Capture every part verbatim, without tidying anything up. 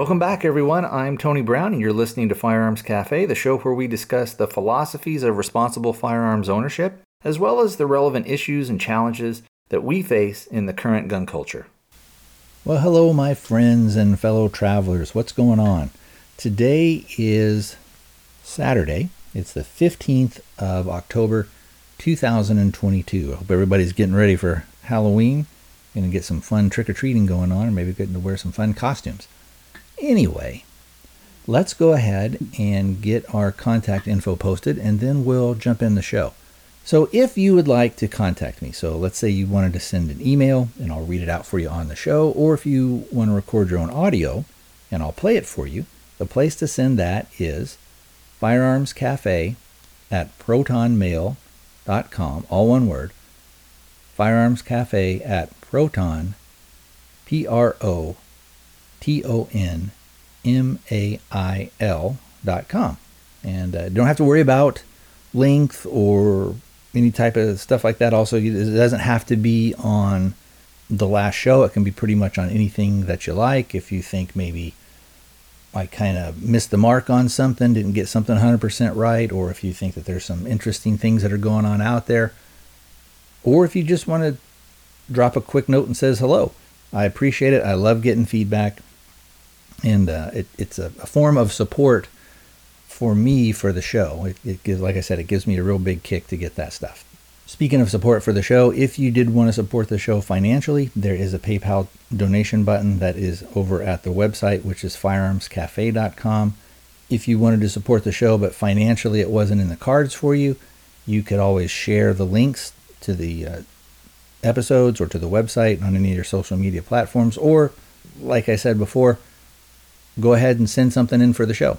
Welcome back, everyone. I'm Tony Brown, and you're listening to Firearms Cafe, the show where we discuss the philosophies of responsible firearms ownership, as well as the relevant issues and challenges that we face in the current gun culture. Well, hello, my friends and fellow travelers. What's going on? Today is Saturday. It's the fifteenth of October, two thousand twenty-two. I hope everybody's getting ready for Halloween. Going to get some fun trick-or-treating going on, or maybe getting to wear some fun costumes. Anyway, let's go ahead and get our contact info posted, and then we'll jump in the show. So if you would like to contact me, so let's say you wanted to send an email, and I'll read it out for you on the show, or if you want to record your own audio, and I'll play it for you, the place to send that is firearmscafe at protonmail dot com, all one word, firearmscafe at proton, P R O T O N M A I L dot com. And uh, don't have to worry about length or any type of stuff like that. Also, it doesn't have to be on the last show. It can be pretty much on anything that you like. If you think maybe I kind of missed the mark on something, didn't get something one hundred percent right, or if you think that there's some interesting things that are going on out there, or if you just want to drop a quick note and says hello. I appreciate it. I love getting feedback. And uh, it, it's a, a form of support for me for the show. It, it gives, like I said, it gives me a real big kick to get that stuff. Speaking of support for the show, if you did want to support the show financially, there is a PayPal donation button that is over at the website, which is firearms cafe dot com. If you wanted to support the show, but financially it wasn't in the cards for you, you could always share the links to the uh, episodes or to the website on any of your social media platforms, or, like I said before, go ahead and send something in for the show.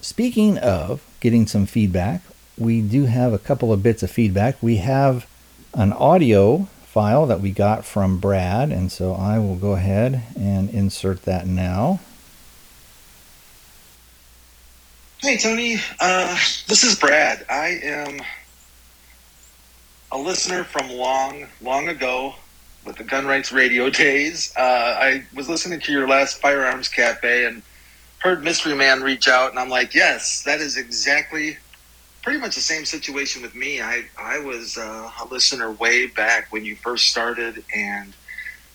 Speaking of getting some feedback, we do have a couple of bits of feedback. We have an audio file that we got from Brad, and so I will go ahead and insert that now. Hey, Tony. Uh, this is Brad. I am a listener from long, long ago, with the gun rights radio days. Uh, I was listening to your last Firearms Cafe and heard Mystery Man reach out, and I'm like, yes, that is exactly pretty much the same situation with me. I, I was uh, a listener way back when you first started, and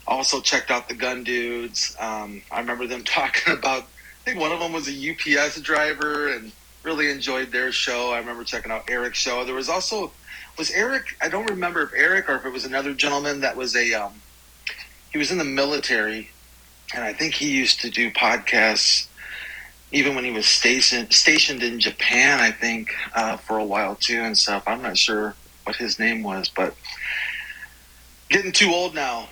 also checked out the Gun Dudes. Um, I remember them talking about, I think one of them was a U P S driver, and really enjoyed their show. I remember checking out Eric's show. There was also, was Eric, I don't remember if Eric or if it was another gentleman that was a, um, he was in the military, and I think he used to do podcasts even when he was stationed, stationed in Japan, I think, uh, for a while too and stuff. I'm not sure what his name was, but getting too old now.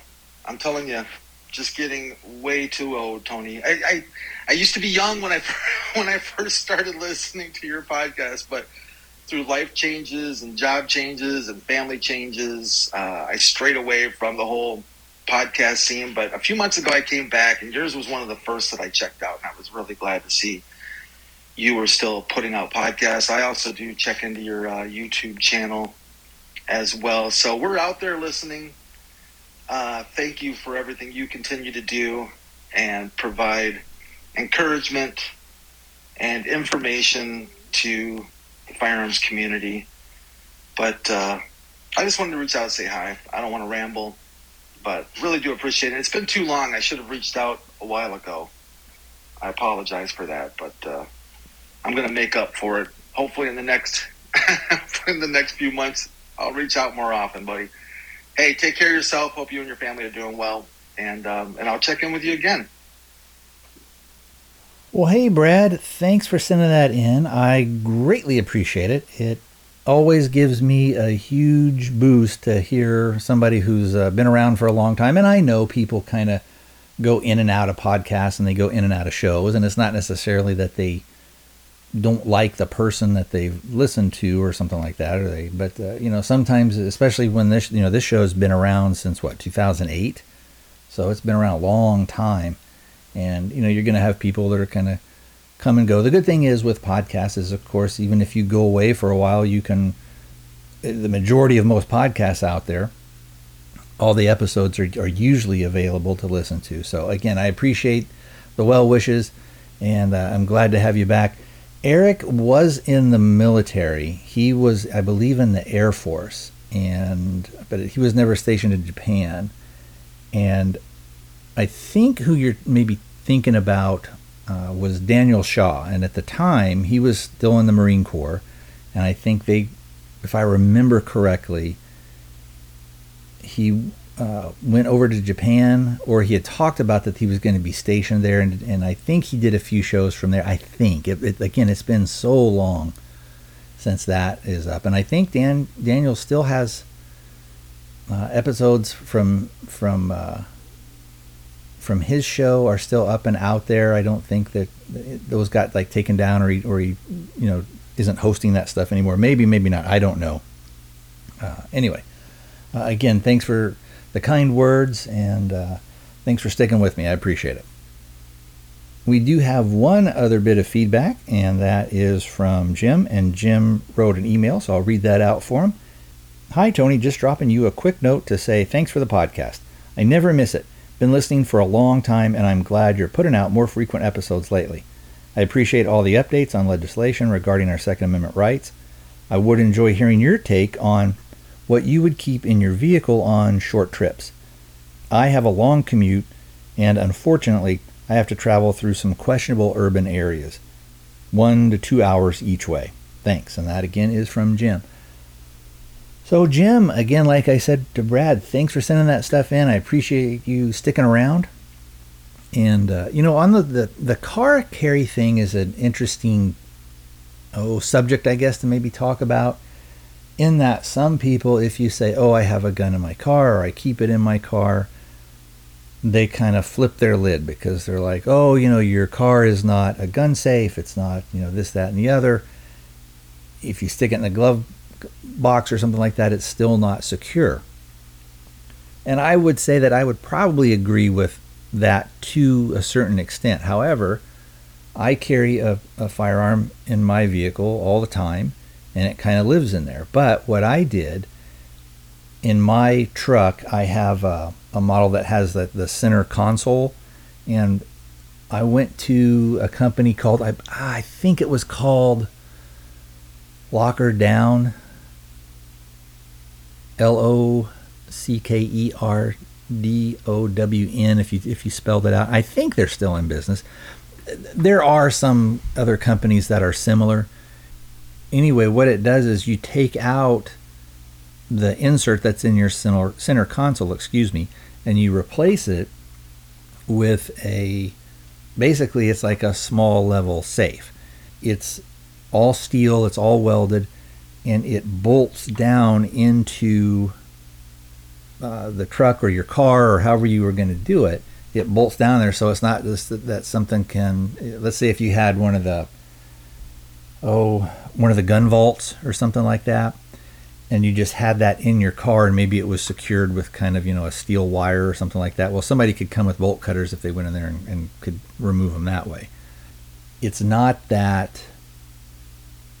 I'm telling you, just getting way too old, Tony. I, I, I used to be young when I, when I first started listening to your podcast, but through life changes and job changes and family changes, uh, I strayed away from the whole podcast scene. But a few months ago, I came back, and yours was one of the first that I checked out, and I was really glad to see you were still putting out podcasts. I also do check into your uh, YouTube channel as well. So we're out there listening. Uh, thank you for everything you continue to do and provide encouragement and information to the firearms community. But uh, I just wanted to reach out and say hi. I don't want to ramble, but really do appreciate it. It's been too long. I should have reached out a while ago. I apologize for that, but uh, I'm going to make up for it. Hopefully in the next in the next few months, I'll reach out more often, buddy. Hey, take care of yourself. Hope you and your family are doing well, and um, and I'll check in with you again. Well, hey, Brad, thanks for sending that in. I greatly appreciate it. It always gives me a huge boost to hear somebody who's uh, been around for a long time. And I know people kind of go in and out of podcasts, and they go in and out of shows. And it's not necessarily that they don't like the person that they've listened to or something like that. Or they, but, uh, you know, sometimes, especially when this, you know, this show's been around since, what, two thousand eight? So it's been around a long time. And, you know, you're going to have people that are kind of come and go. The good thing is with podcasts is, of course, even if you go away for a while, you can, the majority of most podcasts out there, all the episodes are, are usually available to listen to. So, again, I appreciate the well wishes, and uh, I'm glad to have you back. Eric was in the military. He was, I believe, in the Air Force, and but he was never stationed in Japan. And I think who you're maybe thinking about uh, was Daniel Shaw, and at the time he was still in the Marine Corps, and I think they, if I remember correctly, he uh, went over to Japan, or he had talked about that he was going to be stationed there, and, and I think he did a few shows from there. I think it, it, again, it's been so long since that is up, and I think Dan Daniel still has uh, episodes from from uh, from his show are still up and out there. I don't think that those got like taken down, or he, or he you know isn't hosting that stuff anymore. Maybe, maybe not. I don't know. Uh, anyway. Uh, again, thanks for the kind words, and uh, thanks for sticking with me. I appreciate it. We do have one other bit of feedback, and that is from Jim, and Jim wrote an email, so I'll read that out for him. Hi, Tony. Just dropping you a quick note to say thanks for the podcast. I never miss it. Been listening for a long time, and I'm glad you're putting out more frequent episodes lately. I appreciate all the updates on legislation regarding our Second Amendment rights. I would enjoy hearing your take on what you would keep in your vehicle on short trips. I have a long commute, and unfortunately, I have to travel through some questionable urban areas, one to two hours each way. Thanks. And that, again, is from Jim. So, Jim, again, like I said to Brad, thanks for sending that stuff in. I appreciate you sticking around. And, uh, you know, on the, the, the car carry thing is an interesting oh subject, I guess, to maybe talk about. In that some people, if you say, oh, I have a gun in my car, or I keep it in my car, they kind of flip their lid, because they're like, oh, you know, your car is not a gun safe. It's not, you know, this, that, and the other. If you stick it in a glove box or something like that, it's still not secure. And I would say that I would probably agree with that to a certain extent. However, I carry a, a firearm in my vehicle all the time, and it kind of lives in there. But what I did, in my truck, I have a, a model that has the, the center console. And I went to a company called, I, I think it was called Locker Down. L O C K E R D O W N, if you, if you spelled it out. I think they're still in business. There are some other companies that are similar. Anyway, what it does is you take out the insert that's in your center, center console, excuse me, and you replace it with a, basically it's like a small level safe. It's all steel, it's all welded, and it bolts down into uh, the truck or your car or however you were going to do it. It bolts down there, so it's not just that, that something can, let's say if you had one of the, oh, one of the gun vaults or something like that, and you just had that in your car, and maybe it was secured with kind of, you know, a steel wire or something like that. Well, somebody could come with bolt cutters if they went in there and, and could remove them that way. It's not that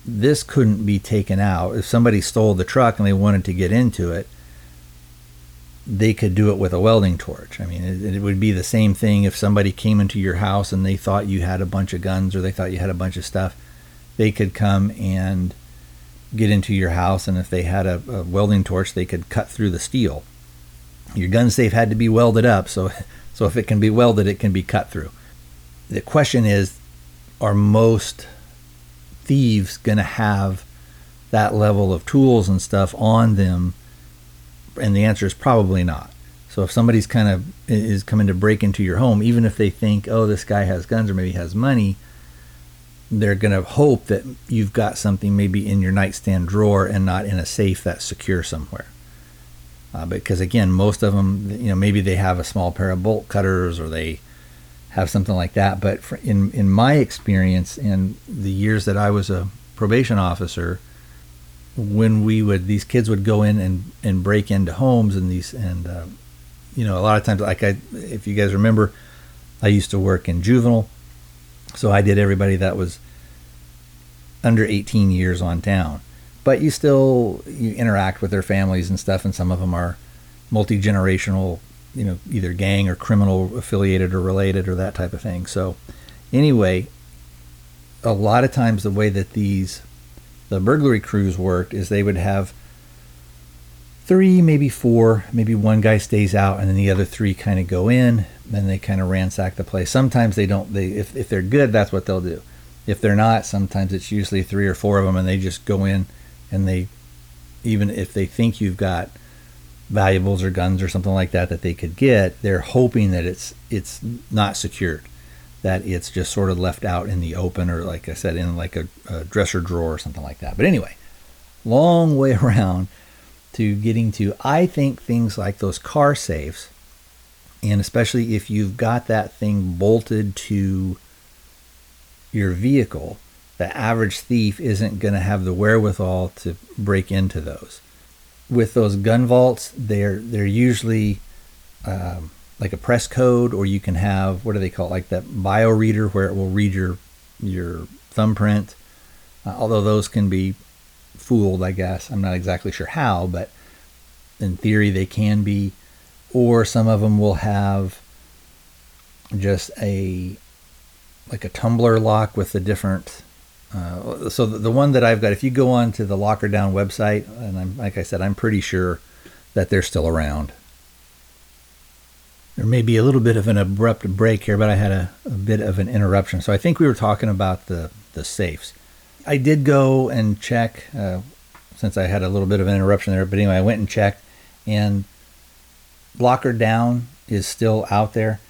this couldn't be taken out. If somebody stole the truck and they wanted to get into it, they could do it with a welding torch. I mean, it, it would be the same thing if somebody came into your house and they thought you had a bunch of guns, or they thought you had a bunch of stuff. They could come and get into your house, and if they had a, a welding torch, they could cut through the steel. Your gun safe had to be welded up, so so if it can be welded, it can be cut through. The question is, are most thieves going to have that level of tools and stuff on them? And the answer is probably not. So if somebody's kind of is coming to break into your home, even if they think, oh, this guy has guns or maybe has money, they're going to hope that you've got something maybe in your nightstand drawer and not in a safe that's secure somewhere. Uh, because again, most of them, you know, maybe they have a small pair of bolt cutters or they have something like that. But for, in, in my experience, in the years that I was a probation officer, when we would, these kids would go in and, and break into homes and these, and, uh, you know, a lot of times, like I, if you guys remember, I used to work in juvenile. So I did everybody that was under eighteen years on town. But you still you interact with their families and stuff, and some of them are multi-generational you know, either gang or criminal affiliated or related or that type of thing. So anyway, a lot of times the way that these, the burglary crews worked is they would have three, maybe four, maybe one guy stays out and then the other three kind of go in, then they kind of ransack the place. Sometimes they don't, they, if, if they're good, that's what they'll do. If they're not, sometimes it's usually three or four of them and they just go in and they, even if they think you've got valuables or guns or something like that that they could get, they're hoping that it's it's not secured, that it's just sort of left out in the open, or like I said, in like a, a dresser drawer or something like that. But anyway, long way around to getting to, I think things like those car safes, and especially if you've got that thing bolted to your vehicle, the average thief isn't going to have the wherewithal to break into those. With those gun vaults, they're they're usually um, like a press code, or you can have, what do they call it, like that bio reader where it will read your your thumbprint. Uh, although those can be fooled, I guess. I'm not exactly sure how, but in theory they can be. Or some of them will have just a like a tumbler lock with the different. Uh, so the one that I've got, if you go on to the Locker Down website, and I'm, like I said, I'm pretty sure that they're still around. There may be a little bit of an abrupt break here, but I had a, a bit of an interruption. So I think we were talking about the, the safes. I did go and check, uh, since I had a little bit of an interruption there, but anyway, I went and checked, and Locker Down is still out there.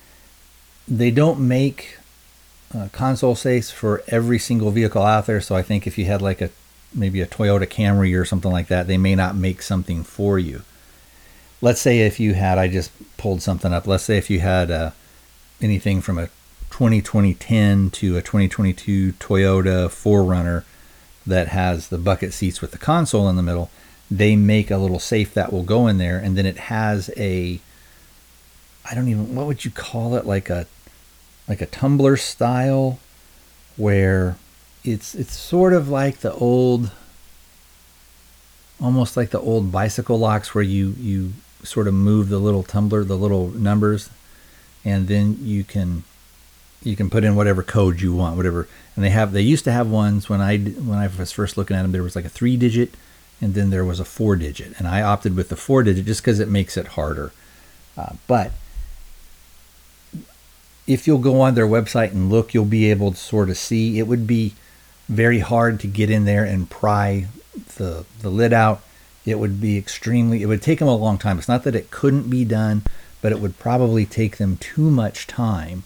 They don't make Uh, console safes for every single vehicle out there, so I think if you had like a maybe a Toyota Camry or something like that, they may not make something for you. Let's say if you had, I just pulled something up, let's say if you had uh, anything from a twenty twenty ten to a twenty twenty-two Toyota four runner that has the bucket seats with the console in the middle, they make a little safe that will go in there, and then it has a, I don't even, what would you call it, like a like a tumbler style, where it's it's sort of like the old, almost like the old bicycle locks where you, you sort of move the little tumbler, the little numbers, and then you can you can put in whatever code you want, whatever. And they have they used to have ones when I when I was first looking at them, there was like a three digit, and then there was a four digit, and I opted with the four digit just because it makes it harder, uh, but. If you'll go on their website and look, you'll be able to sort of see. It would be very hard to get in there and pry the, the lid out. It would be extremely, it would take them a long time. It's not that it couldn't be done, but it would probably take them too much time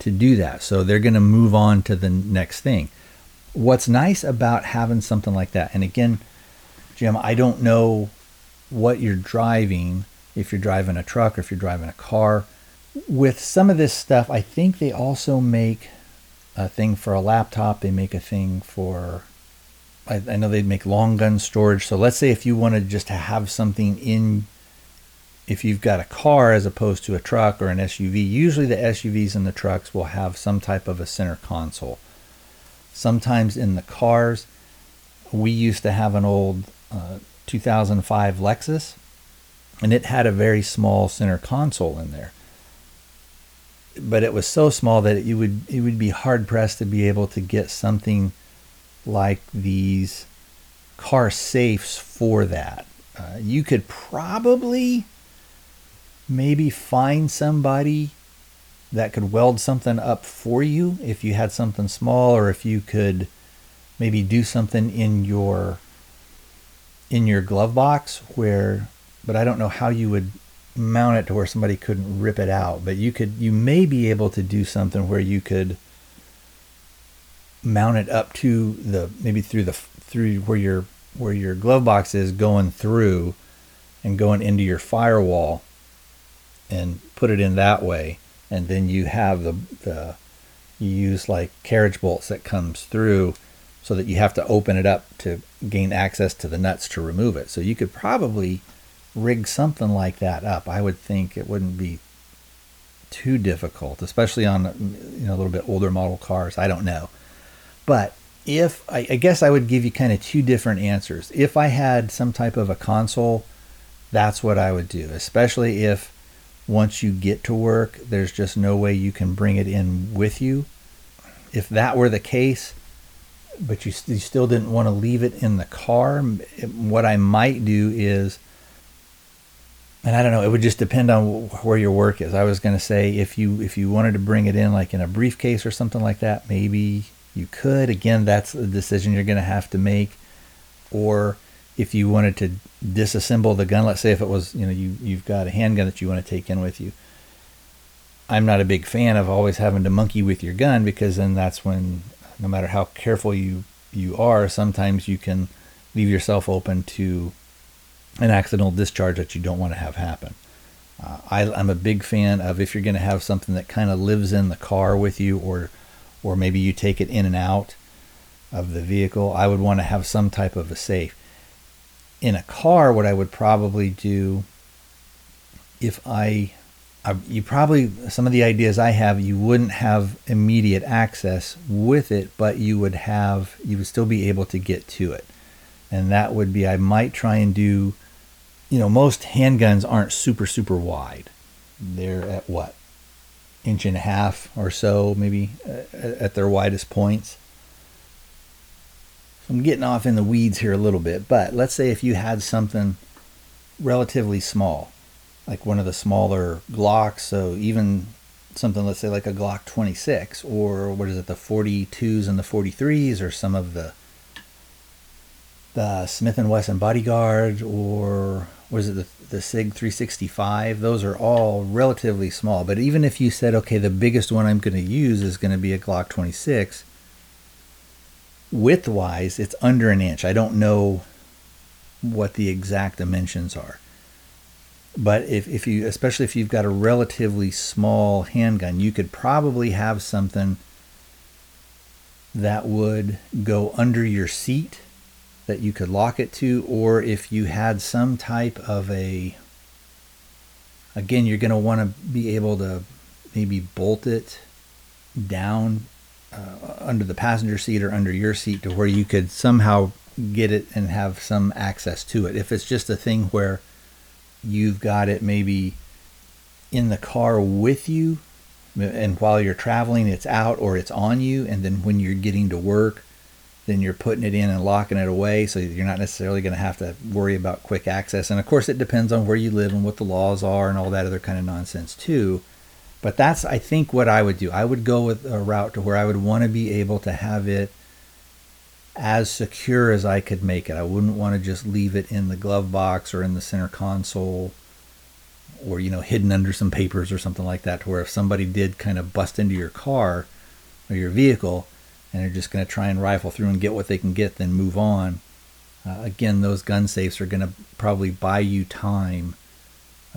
to do that. So they're going to move on to the next thing. What's nice about having something like that, and again, Jim, I don't know what you're driving, if you're driving a truck or if you're driving a car. With some of this stuff, I think they also make a thing for a laptop. They make a thing for, I, I know they make long gun storage. So let's say if you wanted just to have something in, if you've got a car as opposed to a truck or an S U V, usually the S U Vs and the trucks will have some type of a center console. Sometimes in the cars, we used to have an old uh, two thousand five Lexus, and it had a very small center console in there. But it was so small that you would it would be hard pressed to be able to get something like these car safes for that. Uh, you could probably maybe find somebody that could weld something up for you if you had something small, or if you could maybe do something in your in your glove box where. But I don't know how you would mount it to where somebody couldn't rip it out, but you could you may be able to do something where you could mount it up to the maybe through the through where your where your glove box is going through and going into your firewall, and put it in that way, and then you have the the you use like carriage bolts that comes through so that you have to open it up to gain access to the nuts to remove it. So you could probably rig something like that up. I would think it wouldn't be too difficult, especially on, you know, a little bit older model cars. I don't know. But if I, I guess I would give you kind of two different answers. If I had some type of a console, that's what I would do, especially if once you get to work, there's just no way you can bring it in with you. If that were the case, but you, you still didn't want to leave it in the car, what I might do is, and I don't know, it would just depend on where your work is. I was going to say, if you if you wanted to bring it in like in a briefcase or something like that, maybe you could. Again, that's a decision you're going to have to make. Or if you wanted to disassemble the gun, let's say if it was, you know, you, you've got a handgun that you want to take in with you. I'm not a big fan of always having to monkey with your gun, because then that's when, no matter how careful you, you are, sometimes you can leave yourself open to an accidental discharge that you don't want to have happen. Uh, I, I'm a big fan of, if you're going to have something that kind of lives in the car with you, or or maybe you take it in and out of the vehicle, I would want to have some type of a safe. In a car, what I would probably do, if I, I you probably, some of the ideas I have, you wouldn't have immediate access with it, but you would have, you would still be able to get to it. And that would be, I might try and do, you know, most handguns aren't super, super wide. They're at what? Inch and a half or so, maybe at their widest points. I'm getting off in the weeds here a little bit, but let's say if you had something relatively small, like one of the smaller Glocks, so even something, let's say like a Glock twenty-six, or what is it, the forty-twos and the forty-threes, or some of the the Smith and Wesson Bodyguard, or was it the, the SIG three sixty-five? Those are all relatively small. But even if you said, okay, the biggest one I'm going to use is going to be a Glock twenty-six, width-wise, it's under an inch. I don't know what the exact dimensions are. But if, if you, especially if you've got a relatively small handgun, you could probably have something that would go under your seat that you could lock it to. Or if you had some type of a, again, you're going to want to be able to maybe bolt it down Uh, under the passenger seat or under your seat, to where you could somehow get it and have some access to it. If it's just a thing where you've got it maybe in the car with you, and while you're traveling it's out or it's on you, and then when you're getting to work then you're putting it in and locking it away, so you're not necessarily going to have to worry about quick access. And of course it depends on where you live and what the laws are and all that other kind of nonsense too. But that's, I think, what I would do. I would go with a route to where I would want to be able to have it as secure as I could make it. I wouldn't want to just leave it in the glove box or in the center console, or, you know, hidden under some papers or something like that, to where if somebody did kind of bust into your car or your vehicle and they're just going to try and rifle through and get what they can get, then move on. Uh, again, those gun safes are going to probably buy you time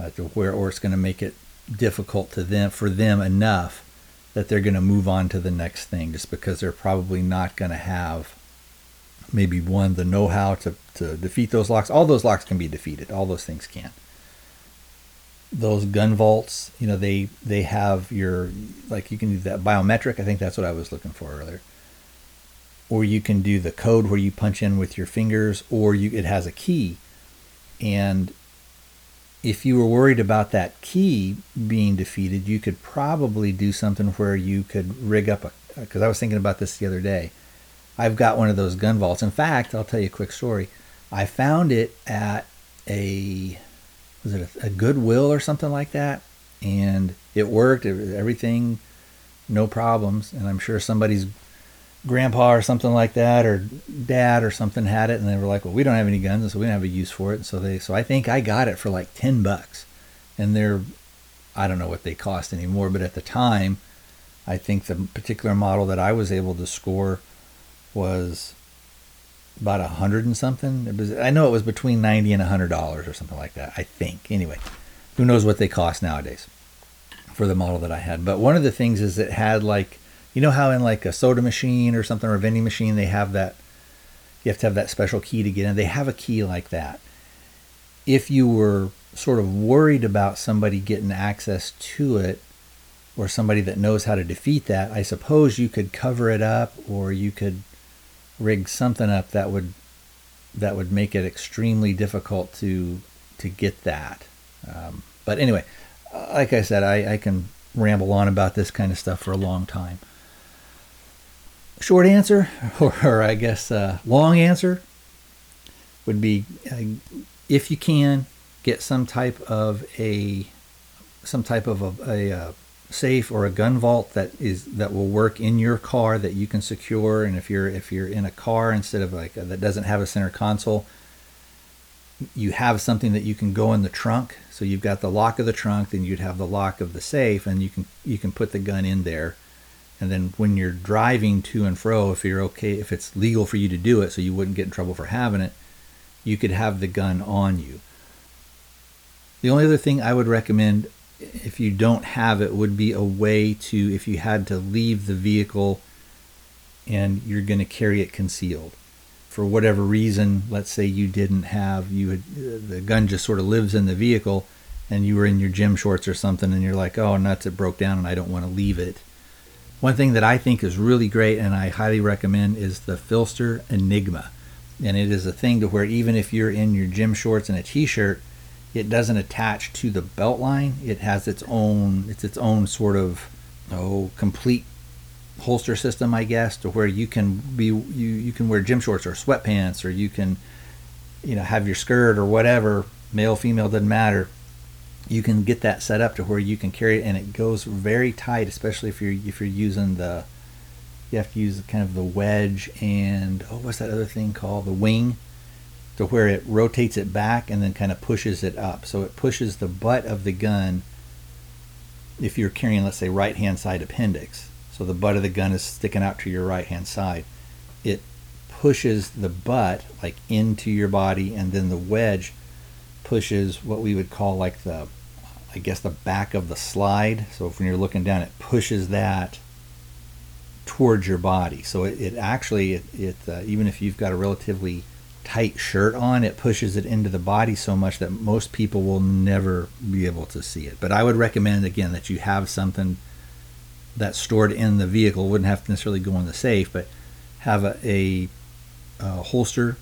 uh, to where, or it's going to make it difficult to them for them enough that they're going to move on to the next thing, just because they're probably not going to have maybe one the know-how to, to defeat those locks. All those locks can be defeated, all those things can. Those gun vaults, you know, they they have your, like, you can do that biometric, I think that's what I was looking for earlier, or you can do the code where you punch in with your fingers, or you it has a key. And if you were worried about that key being defeated, you could probably do something where you could rig up a, because I was thinking about this the other day. I've got one of those gun vaults. In fact, I'll tell you a quick story. I found it at a, was it a, a Goodwill or something like that? And it worked, it, everything, no problems. And I'm sure somebody's grandpa or something like that, or dad or something, had it, and they were like, well, we don't have any guns, and so we don't have a use for it. And so they so I think I got it for like ten bucks, and they're, I don't know what they cost anymore, but at the time I think the particular model that I was able to score was about a hundred and something. It was, I know it was between ninety and a hundred dollars or something like that, I think. Anyway, who knows what they cost nowadays for the model that I had. But one of the things is, it had, like, you know how in like a soda machine or something, or a vending machine, they have that, you have to have that special key to get in. They have a key like that. If you were sort of worried about somebody getting access to it, or somebody that knows how to defeat that, I suppose you could cover it up, or you could rig something up that would that would make it extremely difficult to to get that. Um, but anyway, like I said, I, I can ramble on about this kind of stuff for a long time. Short answer, or, or I guess uh, long answer, would be uh, if you can get some type of a some type of a, a, a safe or a gun vault that is that will work in your car that you can secure. And if you're if you're in a car instead of like a, that doesn't have a center console, you have something that you can go in the trunk. So you've got the lock of the trunk, then you'd have the lock of the safe, and you can you can put the gun in there. And then when you're driving to and fro, if you're okay, if it's legal for you to do it, so you wouldn't get in trouble for having it, you could have the gun on you. The only other thing I would recommend, if you don't have it, would be a way to, if you had to leave the vehicle and you're going to carry it concealed. For whatever reason, let's say you didn't have, you had, the gun just sort of lives in the vehicle, and you were in your gym shorts or something, and you're like, oh, nuts, it broke down and I don't want to leave it. One thing that I think is really great and I highly recommend is the Filster Enigma. And it is a thing to where even if you're in your gym shorts and a t-shirt, it doesn't attach to the belt line. It has its own, it's its own sort of, oh, complete holster system, I guess, to where you can be, you, you can wear gym shorts or sweatpants, or you can, you know, have your skirt or whatever, male, female, doesn't matter. You can get that set up to where you can carry it, and it goes very tight, especially if you're if you're using the, you have to use kind of the wedge and, oh, what's that other thing called? The wing, to where it rotates it back and then kind of pushes it up. So it pushes the butt of the gun if you're carrying, let's say, right-hand side appendix. So the butt of the gun is sticking out to your right-hand side. It pushes the butt like into your body, and then the wedge pushes what we would call like the, I guess, the back of the slide. So if when you're looking down, it pushes that towards your body. So it, it actually, it, it uh, even if you've got a relatively tight shirt on, it pushes it into the body so much that most people will never be able to see it. But I would recommend, again, that you have something that's stored in the vehicle. Wouldn't have to necessarily go in the safe, but have a, a, a holster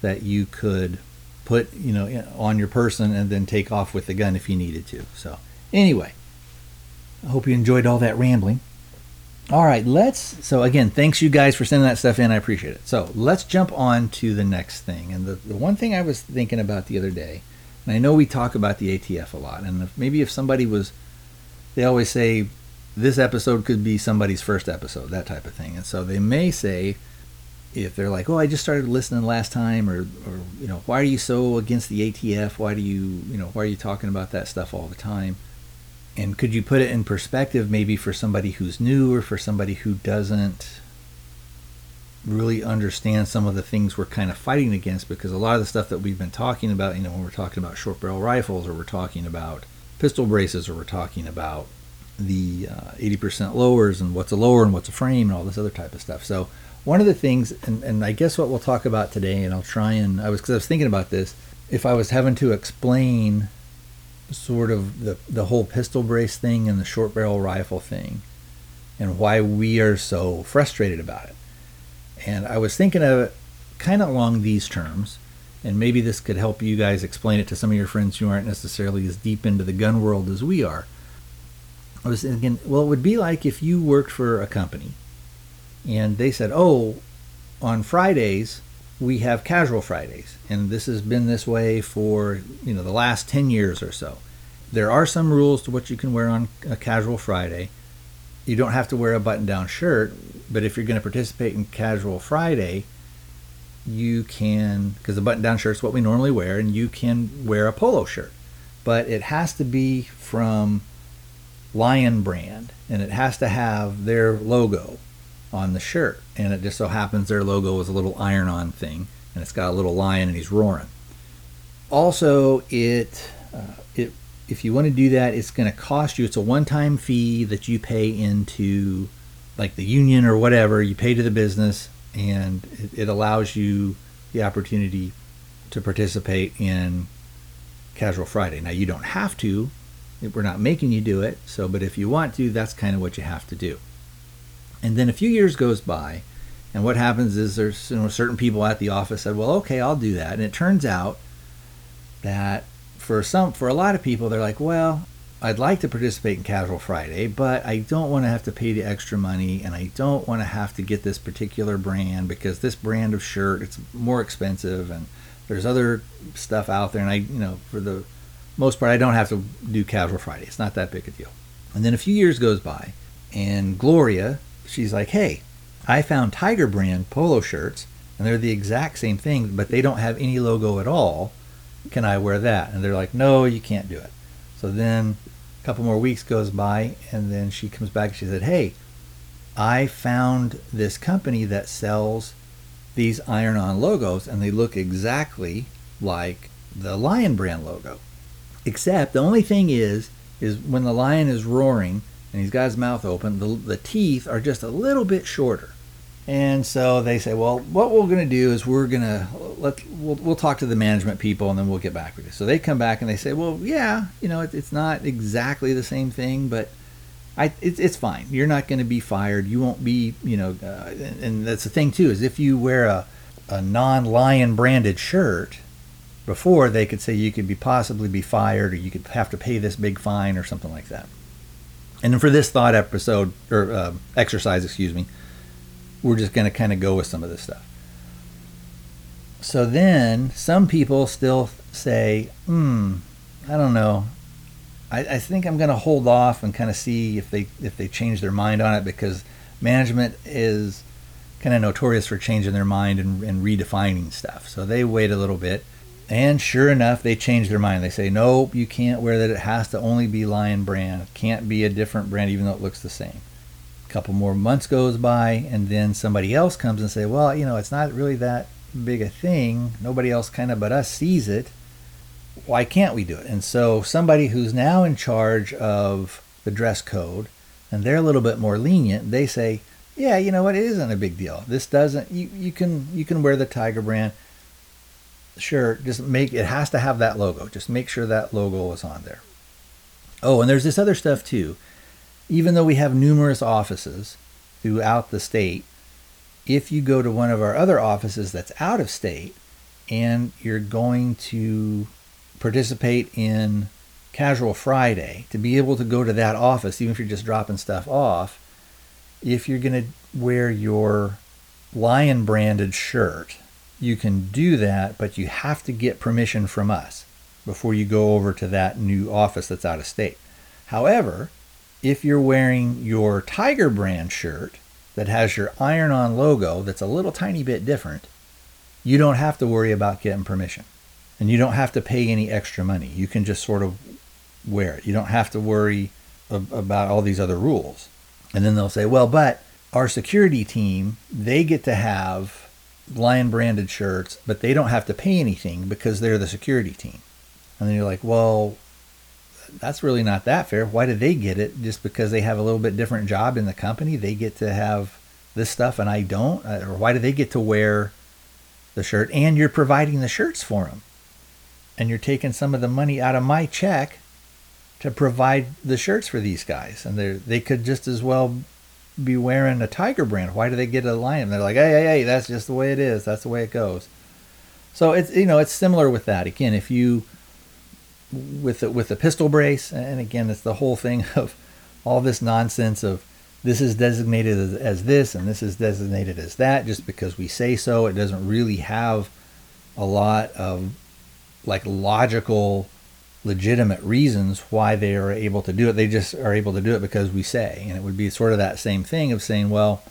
that you could put, you know, on your person and then take off with the gun if you needed to. So anyway, I hope you enjoyed all that rambling. All right, let's, so again, thanks you guys for sending that stuff in. I appreciate it. So let's jump on to the next thing. And the, the one thing I was thinking about the other day, and I know we talk about the A T F a lot, and if, maybe if somebody was, they always say, this episode could be somebody's first episode, that type of thing. And so they may say, if they're like, oh, I just started listening last time, or, or, you know, why are you so against the A T F? Why do you, you know, why are you talking about that stuff all the time? And could you put it in perspective maybe for somebody who's new, or for somebody who doesn't really understand some of the things we're kind of fighting against? Because a lot of the stuff that we've been talking about, you know, when we're talking about short barrel rifles, or we're talking about pistol braces, or we're talking about the uh, eighty percent lowers, and what's a lower and what's a frame, and all this other type of stuff. So one of the things, and, and I guess what we'll talk about today, and I'll try and, I was, because I was thinking about this, if I was having to explain sort of the, the whole pistol brace thing and the short barrel rifle thing, and why we are so frustrated about it. And I was thinking of it kind of along these terms, and maybe this could help you guys explain it to some of your friends who aren't necessarily as deep into the gun world as we are. I was thinking, well, it would be like if you worked for a company, and they said, oh, on Fridays, we have casual Fridays. And this has been this way for, you know, the last ten years or so. There are some rules to what you can wear on a casual Friday. You don't have to wear a button-down shirt, but if you're going to participate in casual Friday, you can, because the button-down shirt is what we normally wear, and you can wear a polo shirt. But it has to be from Lion Brand, and it has to have their logo on the shirt. And it just so happens their logo is a little iron-on thing, and it's got a little lion and he's roaring. Also, it uh, it if you want to do that, it's going to cost you, it's a one-time fee that you pay into like the union or whatever, you pay to the business, and it, it allows you the opportunity to participate in Casual Friday. Now, you don't have to, we're not making you do it, so, but if you want to, that's kind of what you have to do. And then a few years goes by, and what happens is there's, you know, certain people at the office said, well, okay, I'll do that. And it turns out that for some, for a lot of people, they're like, well, I'd like to participate in Casual Friday, but I don't want to have to pay the extra money, and I don't want to have to get this particular brand, because this brand of shirt, it's more expensive, and there's other stuff out there, and I, you know, for the most part, I don't have to do Casual Friday. It's not that big a deal. And then a few years goes by, and Gloria, she's like, hey, I found Tiger Brand polo shirts, and they're the exact same thing, but they don't have any logo at all. Can I wear that? And they're like, no, you can't do it. So then a couple more weeks goes by, and then she comes back and she said, hey, I found this company that sells these iron-on logos, and they look exactly like the Lion Brand logo. Except the only thing is, is when the lion is roaring and he's got his mouth open, the, the teeth are just a little bit shorter. And so they say, well, what we're going to do is we're going to, let we'll, we'll talk to the management people, and then we'll get back with you. So they come back and they say, well, yeah, you know, it, it's not exactly the same thing, but I, it, it's fine. You're not going to be fired. You won't be, you know, uh, and, and that's the thing too, is if you wear a, a non-Lion branded shirt, before they could say you could be possibly be fired, or you could have to pay this big fine or something like that. And then for this thought episode, or uh, exercise, excuse me, we're just going to kind of go with some of this stuff. So then some people still say, hmm, I don't know. I, I think I'm going to hold off and kind of see if they if they change their mind on it, because management is kind of notorious for changing their mind and, and redefining stuff. So they wait a little bit. And sure enough, they change their mind. They say, no, you can't wear that. It has to only be Lion Brand. It can't be a different brand, even though it looks the same. Couple more months goes by, and then somebody else comes and say, well, you know, it's not really that big a thing. Nobody else kind of but us sees it. Why can't we do it? And so somebody who's now in charge of the dress code, and they're a little bit more lenient, they say, yeah, you know what, it isn't a big deal. This doesn't, you, you can you can wear the Tiger Brand. Sure, just make, it has to have that logo. Just make sure that logo is on there. Oh, and there's this other stuff too. Even though we have numerous offices throughout the state, if you go to one of our other offices that's out of state and you're going to participate in Casual Friday, to be able to go to that office, even if you're just dropping stuff off, if you're going to wear your Lion branded shirt, you can do that, but you have to get permission from us before you go over to that new office that's out of state. However, if you're wearing your Tiger Brand shirt that has your iron-on logo that's a little tiny bit different, you don't have to worry about getting permission. And you don't have to pay any extra money. You can just sort of wear it. You don't have to worry ab- about all these other rules. And then they'll say, well, but our security team, they get to have Lion branded shirts, but they don't have to pay anything because they're the security team. And then you're like, well, that's really not that fair. Why did they get it? Just because they have a little bit different job in the company, they get to have this stuff and I don't? Or why do they get to wear the shirt? And you're providing the shirts for them. And you're taking some of the money out of my check to provide the shirts for these guys. And they they could just as well be wearing a Tiger Brand. Why do they get a Lion? They're like, hey, hey, hey, that's just the way it is. That's the way it goes. So it's, you know, it's similar with that. Again, if you... with the, with the pistol brace, and again, it's the whole thing of all this nonsense of this is designated as, as this and this is designated as that just because we say so. It doesn't really have a lot of like logical, legitimate reasons why they are able to do it. They just are able to do it because we say, and it would be sort of that same thing of saying, well,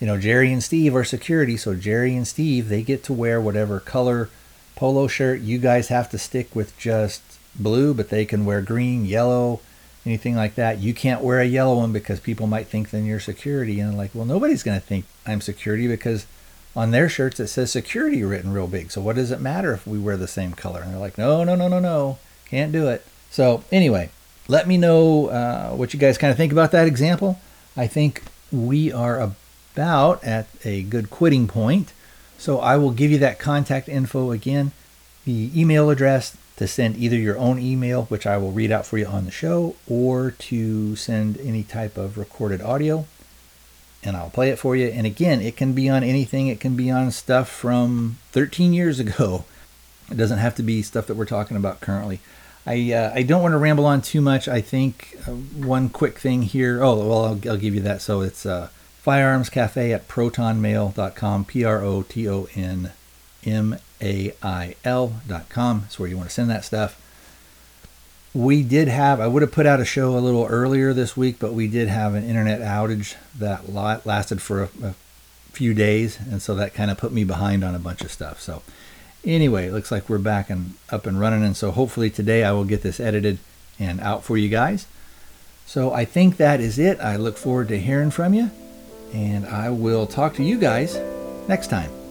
you know, Jerry and Steve are security, so Jerry and Steve, they get to wear whatever color polo shirt. You guys have to stick with just blue, but they can wear green, yellow, anything like that. You can't wear a yellow one because people might think then you're security. And like, well, nobody's going to think I'm security because on their shirts it says security written real big. So what does it matter if we wear the same color? And they're like, no, no, no, no, no, can't do it. So anyway, let me know uh, what you guys kind of think about that example. I think we are about at a good quitting point. So I will give you that contact info again, the email address to send either your own email, which I will read out for you on the show, or to send any type of recorded audio, and I'll play it for you. And again, it can be on anything. It can be on stuff from thirteen years ago. It doesn't have to be stuff that we're talking about currently. I uh, I don't want to ramble on too much. I think uh, one quick thing here. Oh, well, I'll, I'll give you that. So it's uh, Firearms Cafe at proton mail dot com, P R O T O N M A I L dot com. That's where you want to send that stuff. We did have, I would have put out a show a little earlier this week, but we did have an internet outage that lasted for a, a few days. And so that kind of put me behind on a bunch of stuff. So anyway, it looks like we're back and up and running. And so hopefully today I will get this edited and out for you guys. So I think that is it. I look forward to hearing from you, and I will talk to you guys next time.